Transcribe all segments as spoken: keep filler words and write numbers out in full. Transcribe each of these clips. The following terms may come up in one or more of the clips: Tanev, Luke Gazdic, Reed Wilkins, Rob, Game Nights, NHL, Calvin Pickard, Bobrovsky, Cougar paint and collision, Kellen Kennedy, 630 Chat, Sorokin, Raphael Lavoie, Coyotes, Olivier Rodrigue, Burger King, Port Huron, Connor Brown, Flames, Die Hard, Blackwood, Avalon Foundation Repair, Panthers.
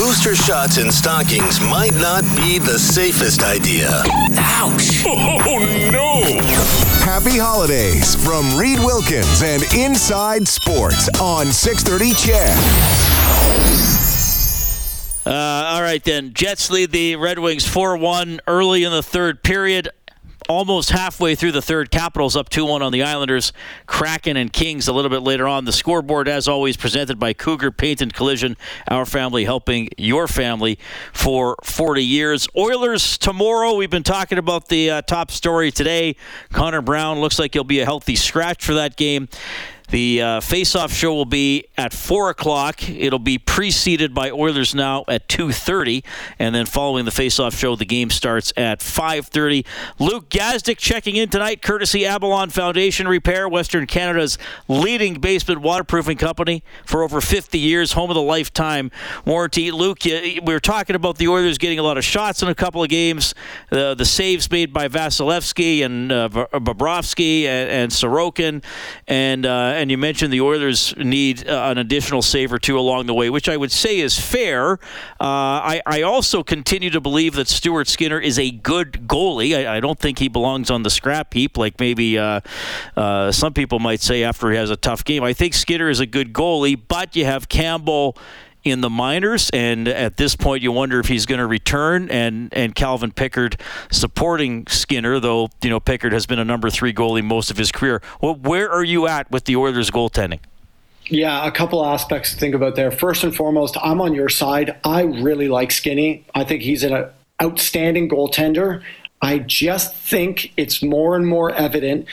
booster shots in stockings might not be the safest idea. Ouch! Oh, no! Happy holidays from Reed Wilkins and Inside Sports on six thirty Chat. Uh, all right, then. Jets lead the Red Wings four one early in the third period. Almost halfway through the third, Capitals up two one on the Islanders. Kraken and Kings a little bit later on. The scoreboard, as always, presented by Cougar Paint and Collision. Our family helping your family for forty years. Oilers tomorrow. We've been talking about the uh, top story today. Connor Brown looks like he'll be a healthy scratch for that game. The uh, face-off show will be at four o'clock. It'll be preceded by Oilers Now at two thirty. And then following the face-off show, the game starts at five thirty. Luke Gazdic checking in tonight, courtesy Avalon Foundation Repair, Western Canada's leading basement waterproofing company for over fifty years, home of the lifetime warranty. Luke, we were talking about the Oilers getting a lot of shots in a couple of games, uh, the saves made by Vasilevsky and uh, Bobrovsky and, and Sorokin, and uh, And you mentioned the Oilers need uh, an additional save or two along the way, which I would say is fair. Uh, I, I also continue to believe that Stuart Skinner is a good goalie. I, I don't think he belongs on the scrap heap like maybe uh, uh, some people might say after he has a tough game. I think Skinner is a good goalie, but you have Campbell in the minors, and at this point you wonder if he's going to return, and and Calvin Pickard supporting Skinner, though, you know, Pickard has been a number three goalie most of his career. Well, where are you at with the Oilers goaltending? Yeah, a couple aspects to think about there. First and foremost, I'm on your side. I really like Skinny. I think he's an outstanding goaltender. I just think it's more and more evident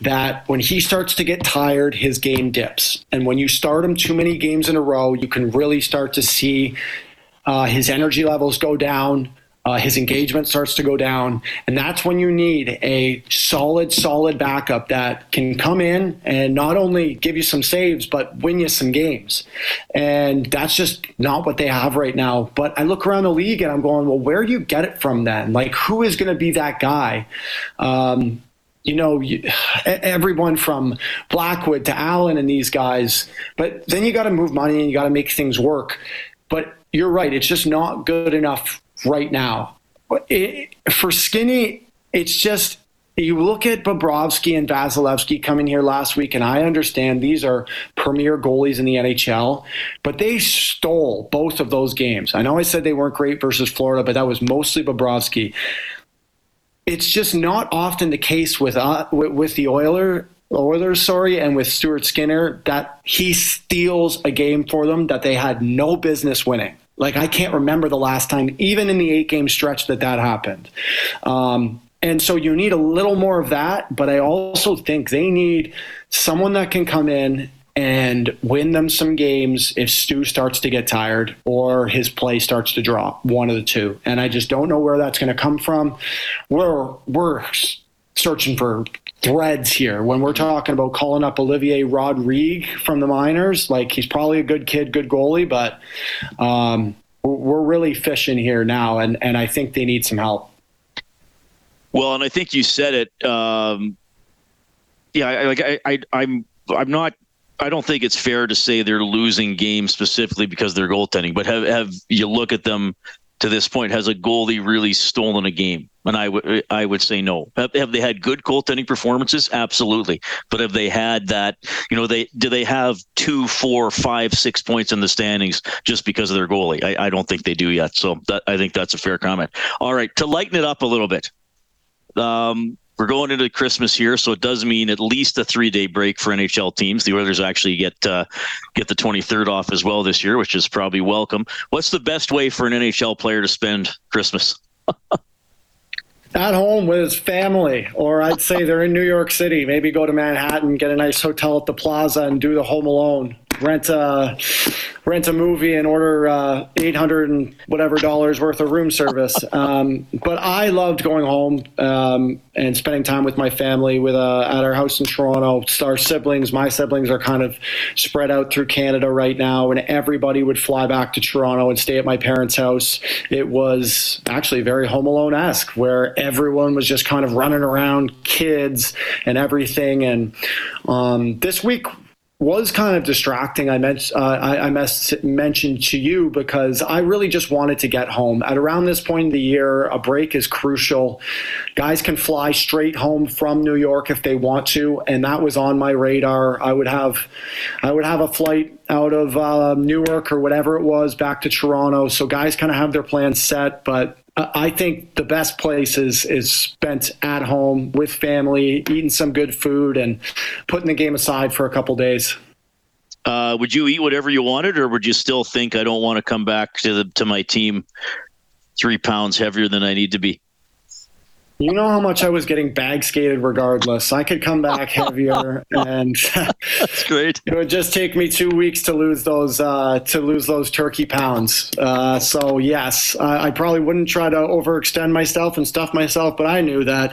that when he starts to get tired, his game dips. And when you start him too many games in a row, you can really start to see uh, his energy levels go down, uh, his engagement starts to go down. And that's when you need a solid, solid backup that can come in and not only give you some saves, but win you some games. And that's just not what they have right now. But I look around the league and I'm going, well, where do you get it from then? Like, who is going to be that guy? Um, You know, you, everyone from Blackwood to Allen and these guys. But then you got to move money and you got to make things work. But you're right. It's just not good enough right now. It, for Skinny, it's just you look at Bobrovsky and Vasilevsky coming here last week, and I understand these are premier goalies in the N H L, but they stole both of those games. I know I said they weren't great versus Florida, but that was mostly Bobrovsky. It's just not often the case with uh, with, with the Oiler, Oilers, sorry, and with Stuart Skinner that he steals a game for them that they had no business winning. Like, I can't remember the last time, even in the eight-game stretch, that that happened. Um, and so you need a little more of that, but I also think they need someone that can come in and win them some games if Stu starts to get tired or his play starts to drop, one of the two. And I just don't know where that's going to come from. We're we're searching for threads here. When we're talking about calling up Olivier Rodrigue from the minors, like, he's probably a good kid, good goalie, but um, we're really fishing here now, and, and I think they need some help. Well, and I think you said it. Um, yeah, I, like I, I, I'm I'm not. I don't think it's fair to say they're losing games specifically because they're goaltending, but have, have you look at them to this point, has a goalie really stolen a game? And I would, I would say no. Have, have they had good goaltending performances? Absolutely. But have they had that, you know, they, do they have two, four, five, six points in the standings just because of their goalie? I, I don't think they do yet. So that, I think that's a fair comment. All right. To lighten it up a little bit. Um, We're going into Christmas here, so it does mean at least a three-day break for N H L teams. The Oilers actually get uh, get the twenty-third off as well this year, which is probably welcome. What's the best way for an N H L player to spend Christmas? At home with his family, or I'd say they're in New York City. Maybe go to Manhattan, get a nice hotel at the Plaza, and do the Home Alone. Rent a rent a movie and order uh, eight hundred and whatever dollars worth of room service. Um, but I loved going home um, and spending time with my family. With uh, at our house in Toronto, our siblings, my siblings are kind of spread out through Canada right now, and everybody would fly back to Toronto and stay at my parents' house. It was actually very Home Alone-esque, where everyone was just kind of running around, kids and everything. And um, this week was kind of distracting. I, men- uh, I, I mes- mentioned to you because I really just wanted to get home. At around this point in the year, a break is crucial. Guys can fly straight home from New York if they want to, and that was on my radar. I would have, I would have a flight out of uh, Newark or whatever it was back to Toronto. So guys kind of have their plans set, but I think the best place is, is spent at home with family, eating some good food and putting the game aside for a couple days. Uh, would you eat whatever you wanted, or would you still think, I don't want to come back to the, to my team three pounds heavier than I need to be? You know how much I was getting bag skated regardless. I could come back heavier, and that's great. It would just take me two weeks to lose those uh, to lose those turkey pounds. Uh, so yes, I, I probably wouldn't try to overextend myself and stuff myself, but I knew that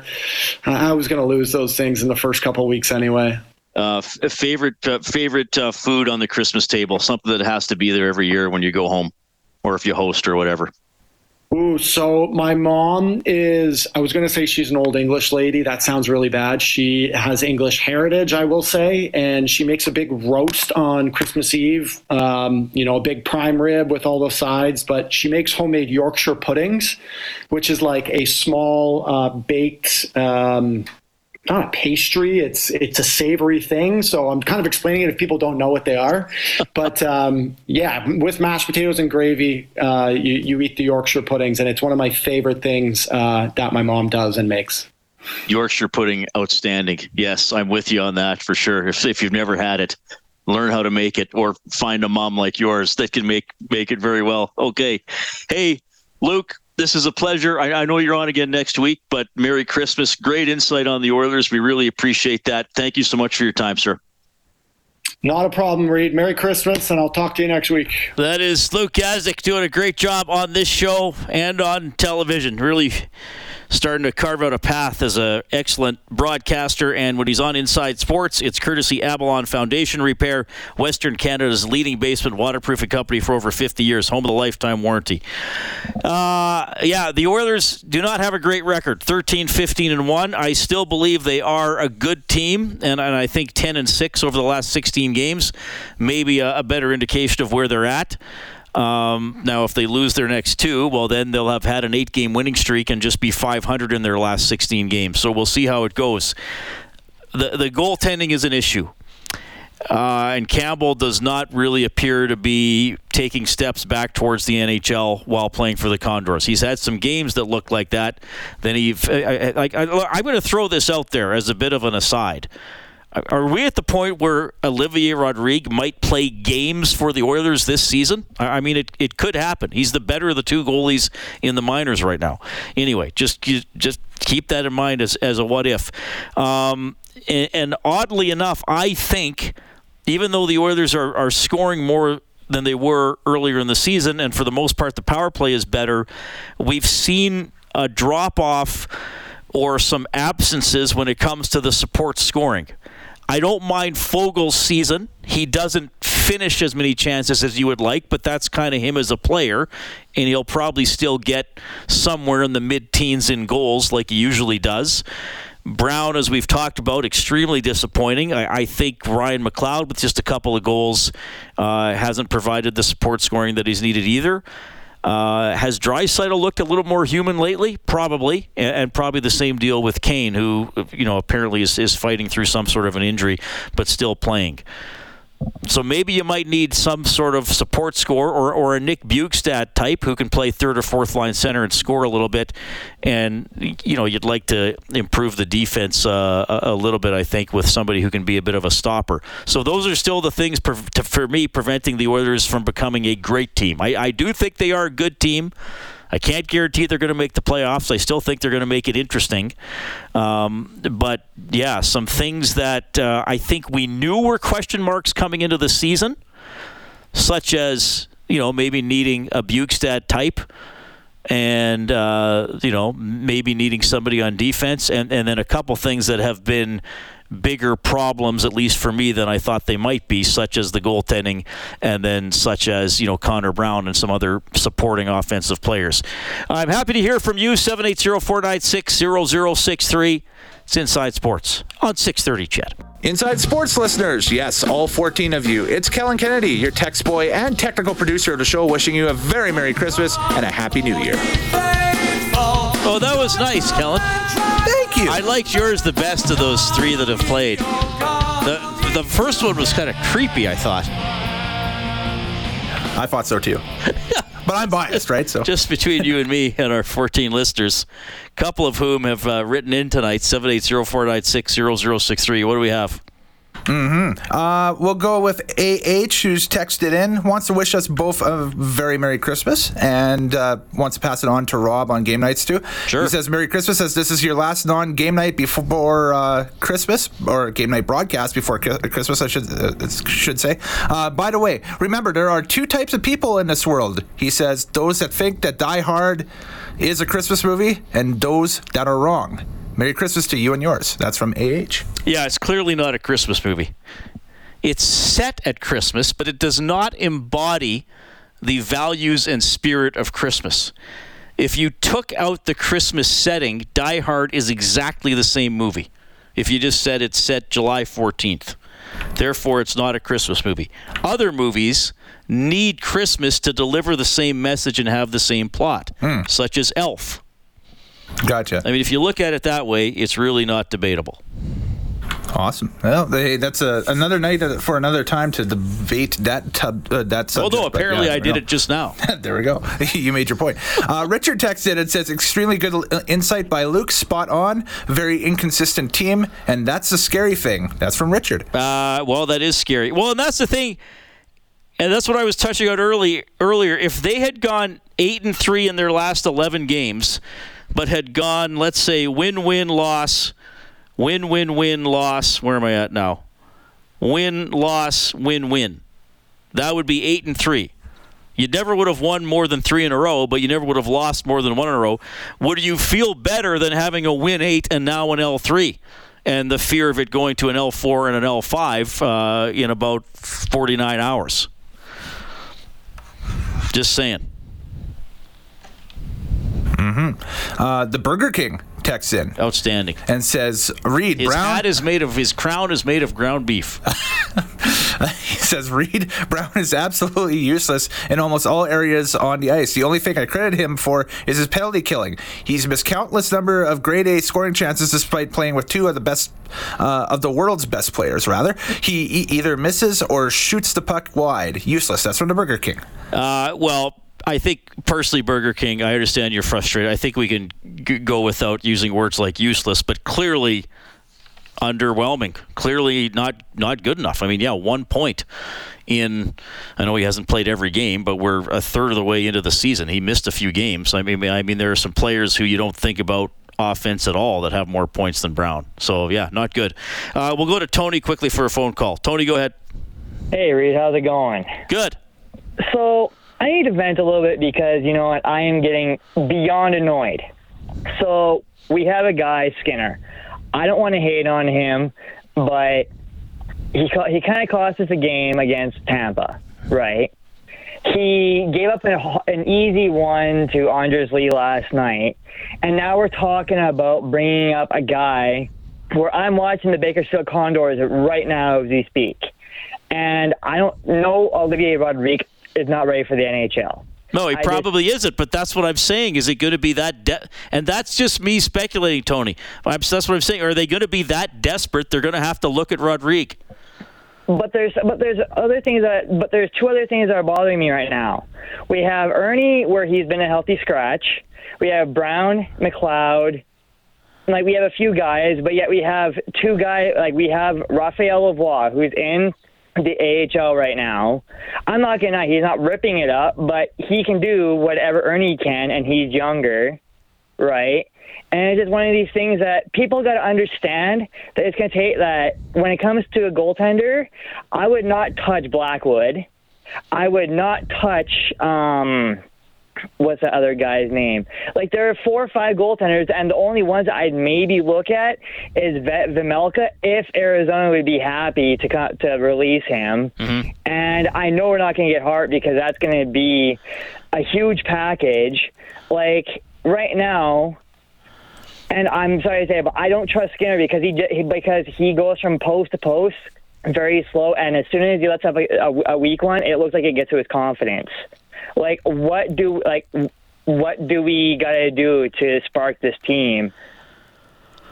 uh, I was going to lose those things in the first couple of weeks anyway. Uh, f- favorite uh, favorite uh, food on the Christmas table, something that has to be there every year when you go home, or if you host or whatever. Ooh, so my mom is, I was going to say she's an old English lady. That sounds really bad. She has English heritage, I will say, and she makes a big roast on Christmas Eve, um, you know, a big prime rib with all those sides, but she makes homemade Yorkshire puddings, which is like a small uh, baked um not a pastry. It's, it's a savory thing. So I'm kind of explaining it if people don't know what they are, but um, yeah, with mashed potatoes and gravy, uh, you, you eat the Yorkshire puddings, and it's one of my favorite things uh, that my mom does and makes. Yorkshire pudding. Outstanding. Yes. I'm with you on that for sure. If, if you've never had it, learn how to make it, or find a mom like yours that can make, make it very well. Okay. Hey, Luke, this is a pleasure. I, I know you're on again next week, but Merry Christmas. Great insight on the Oilers. We really appreciate that. Thank you so much for your time, sir. Not a problem, Reed. Merry Christmas, and I'll talk to you next week. That is Luke Gazdic doing a great job on this show and on television. Really starting to carve out a path as an excellent broadcaster. And when he's on Inside Sports, it's courtesy Avalon Foundation Repair, Western Canada's leading basement waterproofing company for over fifty years, home of the lifetime warranty. Uh, yeah, the Oilers do not have a great record, thirteen, fifteen, and one. I still believe they are a good team, and, and I think ten and six over the last sixteen games, maybe a, a better indication of where they're at. Um, now, if they lose their next two, well, then they'll have had an eight-game winning streak and just be five hundred in their last sixteen games. So we'll see how it goes. The the goaltending is an issue. Uh, and Campbell does not really appear to be taking steps back towards the N H L while playing for the Condors. He's had some games that look like that. Then he, like, I'm going to throw this out there as a bit of an aside. Are we at the point where Olivier Rodrigue might play games for the Oilers this season? I mean, it, it could happen. He's the better of the two goalies in the minors right now. Anyway, just just keep that in mind as, as a what if. Um, and, and oddly enough, I think even though the Oilers are, are scoring more than they were earlier in the season, and for the most part the power play is better, we've seen a drop-off or some absences when it comes to the support scoring. I don't mind Fogel's season. He doesn't finish as many chances as you would like, but that's kind of him as a player, and he'll probably still get somewhere in the mid-teens in goals like he usually does. Brown, as we've talked about, extremely disappointing. I, I think Ryan McLeod, with just a couple of goals, uh, hasn't provided the support scoring that he's needed either. Uh, has Draisaitl looked a little more human lately? Probably, and, and probably the same deal with Kane, who you know apparently is, is fighting through some sort of an injury, but still playing. So maybe you might need some sort of support score or, or a Nick Bjugstad type who can play third or fourth line center and score a little bit. And, you know, you'd like to improve the defense uh, a little bit, I think, with somebody who can be a bit of a stopper. So those are still the things per, to, for me preventing the Oilers from becoming a great team. I, I do think they are a good team. I can't guarantee they're going to make the playoffs. I still think they're going to make it interesting. Um, but, yeah, some things that uh, I think we knew were question marks coming into the season, such as, you know, maybe needing a Bjugstad type and, uh, you know, maybe needing somebody on defense, and, and then a couple things that have been bigger problems, at least for me, than I thought they might be, such as the goaltending and then such as, you know, Connor Brown and some other supporting offensive players. I'm happy to hear from you, seven eight zero, four nine six, zero zero six three. It's Inside Sports on six thirty Chat. Inside Sports listeners, yes, all fourteen of you, it's Kellen Kennedy, your text boy and technical producer of the show, wishing you a very Merry Christmas and a Happy New Year. Oh, that was nice, Kellen. Thank you. I liked yours the best of those three that have played. The, the first one was kind of creepy, I thought. I thought so, too. But I'm biased, right? So just between you and me and our fourteen listeners, a couple of whom have uh, written in tonight, seven eight zero, four nine six, zero zero six three. What do we have? Mm-hmm. Uh, we'll go with A H, who's texted in, wants to wish us both a very Merry Christmas, and uh, wants to pass it on to Rob on game nights, too. Sure. He says, Merry Christmas, as this is your last non-game night before uh, Christmas, or game night broadcast before Christmas, I should uh, should say. Uh, by the way, remember, there are two types of people in this world. He says, those that think that Die Hard is a Christmas movie, and those that are wrong. Merry Christmas to you and yours. That's from A H. Yeah, it's clearly not a Christmas movie. It's set at Christmas, but it does not embody the values and spirit of Christmas. If you took out the Christmas setting, Die Hard is exactly the same movie. If you just said it's set July fourteenth. Therefore, it's not a Christmas movie. Other movies need Christmas to deliver the same message and have the same plot, mm. such as Elf. Gotcha. I mean, if you look at it that way, it's really not debatable. Awesome. Well, they, that's a, another night for another time to debate that tub, uh, that subject. Although apparently yeah, I, I did know. it just now. There we go. You made your point. Uh, Richard texted and says, extremely good insight by Luke. Spot on. Very inconsistent team. And that's the scary thing. That's from Richard. Uh, well, that is scary. Well, and that's the thing. And that's what I was touching on early, earlier. If they had gone eight and three in their last eleven games, but had gone, let's say, win-win-loss, win-win-win-loss. Where am I at now? Win-loss, win-win. That would be eight and three. You never would have won more than three in a row, but you never would have lost more than one in a row. Would you feel better than having a win eight and now an L three? And the fear of it going to an L four and an L five uh, in about forty-nine hours. Just saying. Mm-hmm. Uh, the Burger King texts in. Outstanding. And says, Reed, his Brown... His hat is made of... His crown is made of ground beef. He says, Reed Brown is absolutely useless in almost all areas on the ice. The only thing I credit him for is his penalty killing. He's missed countless number of grade A scoring chances despite playing with two of the best... Uh, of the world's best players, rather. He e- either misses or shoots the puck wide. Useless. That's from the Burger King. Uh, well... I think, personally, Burger King, I understand you're frustrated. I think we can g- go without using words like useless, but clearly underwhelming, clearly not, not good enough. I mean, yeah, one point in, I know he hasn't played every game, but we're a third of the way into the season. He missed a few games. I mean, I mean, there are some players who you don't think about offense at all that have more points than Brown. So, yeah, not good. Uh, we'll go to Tony quickly for a phone call. Tony, go ahead. Hey, Reed, how's it going? Good. So... I need to vent a little bit because, you know what, I am getting beyond annoyed. So we have a guy, Skinner. I don't want to hate on him, but he he kind of cost us a game against Tampa, right? He gave up an, an easy one to Anders Lee last night, and now we're talking about bringing up a guy where I'm watching the Bakersfield Condors right now as we speak. And I don't know Olivier Rodrigue is not ready for the N H L. No, he I probably just, isn't, but that's what I'm saying. Is it going to be that... De- and that's just me speculating, Tony. I'm, that's what I'm saying. Are they going to be that desperate? They're going to have to look at Rodrigue. But there's but there's other things that... But there's two other things that are bothering me right now. We have Ernie, where he's been a healthy scratch. We have Brown, McLeod. Like, we have a few guys, but yet we have two guys... Like, we have Raphael Lavoie, who's in... the A H L right now. I'm not gonna he's not ripping it up, but he can do whatever Ernie can, and he's younger, right? And it's just one of these things that people got to understand that it's gonna take that when it comes to a goaltender. I would not touch Blackwood. I would not touch um what's the other guy's name? Like, there are four or five goaltenders, and the only ones I'd maybe look at is Vemelka if Arizona would be happy to co- to release him. Mm-hmm. And I know we're not going to get Hart because that's going to be a huge package. Like, right now, and I'm sorry to say, but I don't trust Skinner because he, he because he goes from post to post very slow, and as soon as he lets up a, a, a weak one, it looks like it gets to his confidence. Like, what do like what do we gotta do to spark this team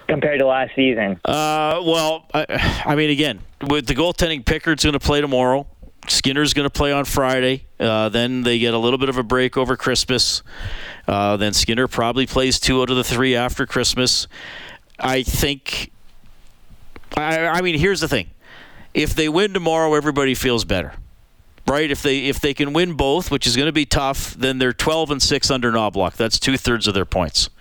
compared to last season? Uh, well, I, I mean, again, with the goaltending, Pickard's going to play tomorrow. Skinner's going to play on Friday. Uh, then they get a little bit of a break over Christmas. Uh, then Skinner probably plays two out of the three after Christmas. I think. I, I mean, here's the thing: if they win tomorrow, everybody feels better. Right, if they if they can win both, which is going to be tough, then they're twelve and six under Knoblauch. That's two thirds of their points.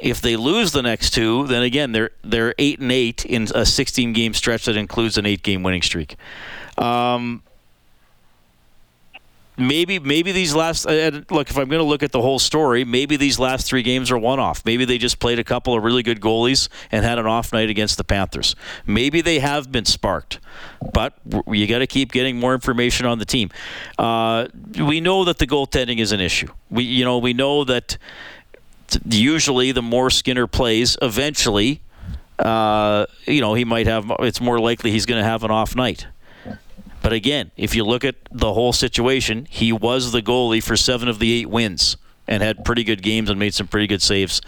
If they lose the next two, then again they're they're eight and eight in a sixteen game stretch that includes an eight game winning streak. Um, maybe maybe these last and look, if I'm going to look at the whole story, maybe these last three games are one off. Maybe they just played a couple of really good goalies and had an off night against the Panthers. Maybe they have been sparked. But you got to keep getting more information on the team. Uh, we know that the goaltending is an issue. We, you know, we know that t- usually the more Skinner plays, eventually, uh, you know, he might have. It's more likely he's going to have an off night. But again, if you look at the whole situation, he was the goalie for seven of the eight wins and had pretty good games and made some pretty good saves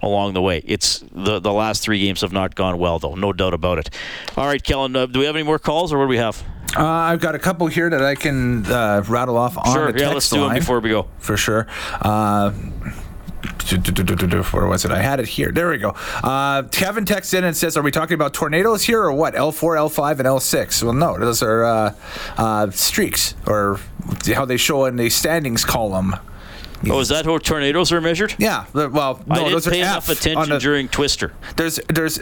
along the way. It's the the last three games have not gone well, though. No doubt about it. All right, Kellen, uh, do we have any more calls, or what do we have? Uh, I've got a couple here that I can uh, rattle off on sure, the yeah, text line. Sure, yeah, let's do line, it before we go. For sure. Uh, where was it? I had it here. There we go. Uh, Kevin texts in and says, are we talking about tornadoes here or what? L four, L five, and L six. Well, no. Those are uh, uh, streaks, or how they show in the standings column. Yeah. Oh, is that how tornadoes are measured? Yeah. Well, no, I didn't those pay are enough F attention a, during Twister. There's there's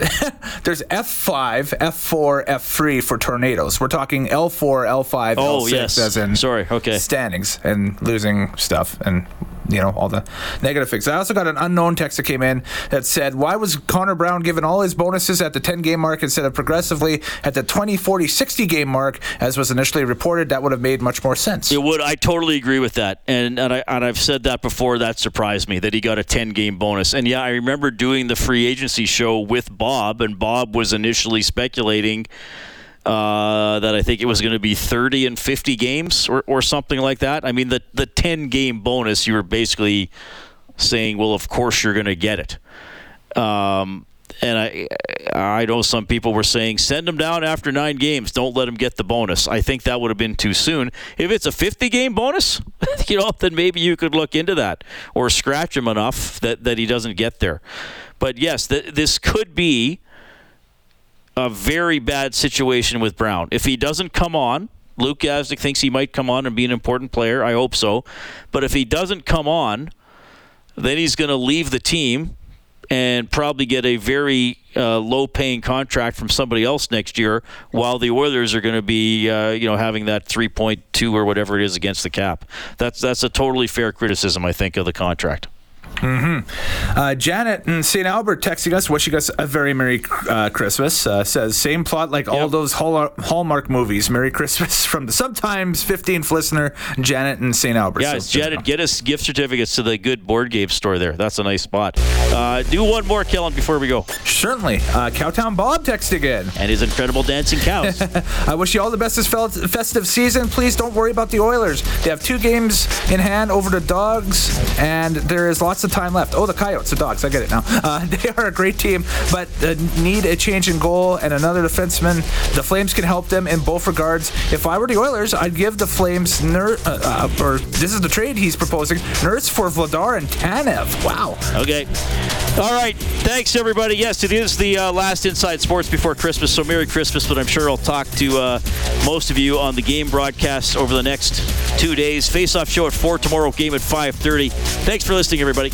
there's F five, F four, F three for tornadoes. We're talking L four, L five, oh, L six yes. as in Sorry, okay. standings and losing stuff and, you know, all the negative things. I also got an unknown text that came in that said, why was Connor Brown given all his bonuses at the ten-game mark instead of progressively at the twenty, forty, sixty-game mark, as was initially reported? That would have made much more sense. It would. I totally agree with that. And and, I, and I've said that before. That surprised me, that he got a ten-game bonus. And, yeah, I remember doing the free agency show with Bob, and Bob was initially speculating Uh, that I think it was going to be thirty and fifty games or, or something like that. I mean, the the ten-game bonus, you were basically saying, well, of course you're going to get it. Um, and I I know some people were saying, send him down after nine games. Don't let him get the bonus. I think that would have been too soon. If it's a fifty-game bonus, you know, then maybe you could look into that or scratch him enough that, that he doesn't get there. But, yes, th- this could be a very bad situation with Brown. If he doesn't come on, Luke Gazdic thinks he might come on and be an important player. I hope so. But if he doesn't come on, then he's going to leave the team and probably get a very uh, low-paying contract from somebody else next year, while the Oilers are going to be uh, you know, having that three point two or whatever it is against the cap. That's, that's a totally fair criticism, I think, of the contract. Mm-hmm. Uh, Janet in Saint Albert texting us, wishing us a very Merry uh, Christmas. Uh, says, same plot like yep. all those Hall- Hallmark movies. Merry Christmas from the sometimes fifteenth listener, Janet in Saint Albert. Yeah, so, Janet, get us gift certificates to the good board game store there. That's a nice spot. Uh, do one more, Kellen, before we go. Certainly. Uh, Cowtown Bob texting in. And his incredible dancing cows. I wish you all the best this festive season. Please don't worry about the Oilers. They have two games in hand over the Dogs, and there is lots of time left. Oh, the Coyotes, the Dogs. I get it now. Uh, they are a great team, but uh, need a change in goal and another defenseman. The Flames can help them in both regards. If I were the Oilers, I'd give the Flames Nurse, uh, uh, or this is the trade he's proposing, Nurse for Vladar and Tanev. Wow. Okay. All right. Thanks, everybody. Yes, it is the uh, last Inside Sports before Christmas, so Merry Christmas, but I'm sure I'll talk to uh, most of you on the game broadcast over the next two days. Face-off show at four tomorrow, game at five thirty. Thanks for listening, everybody.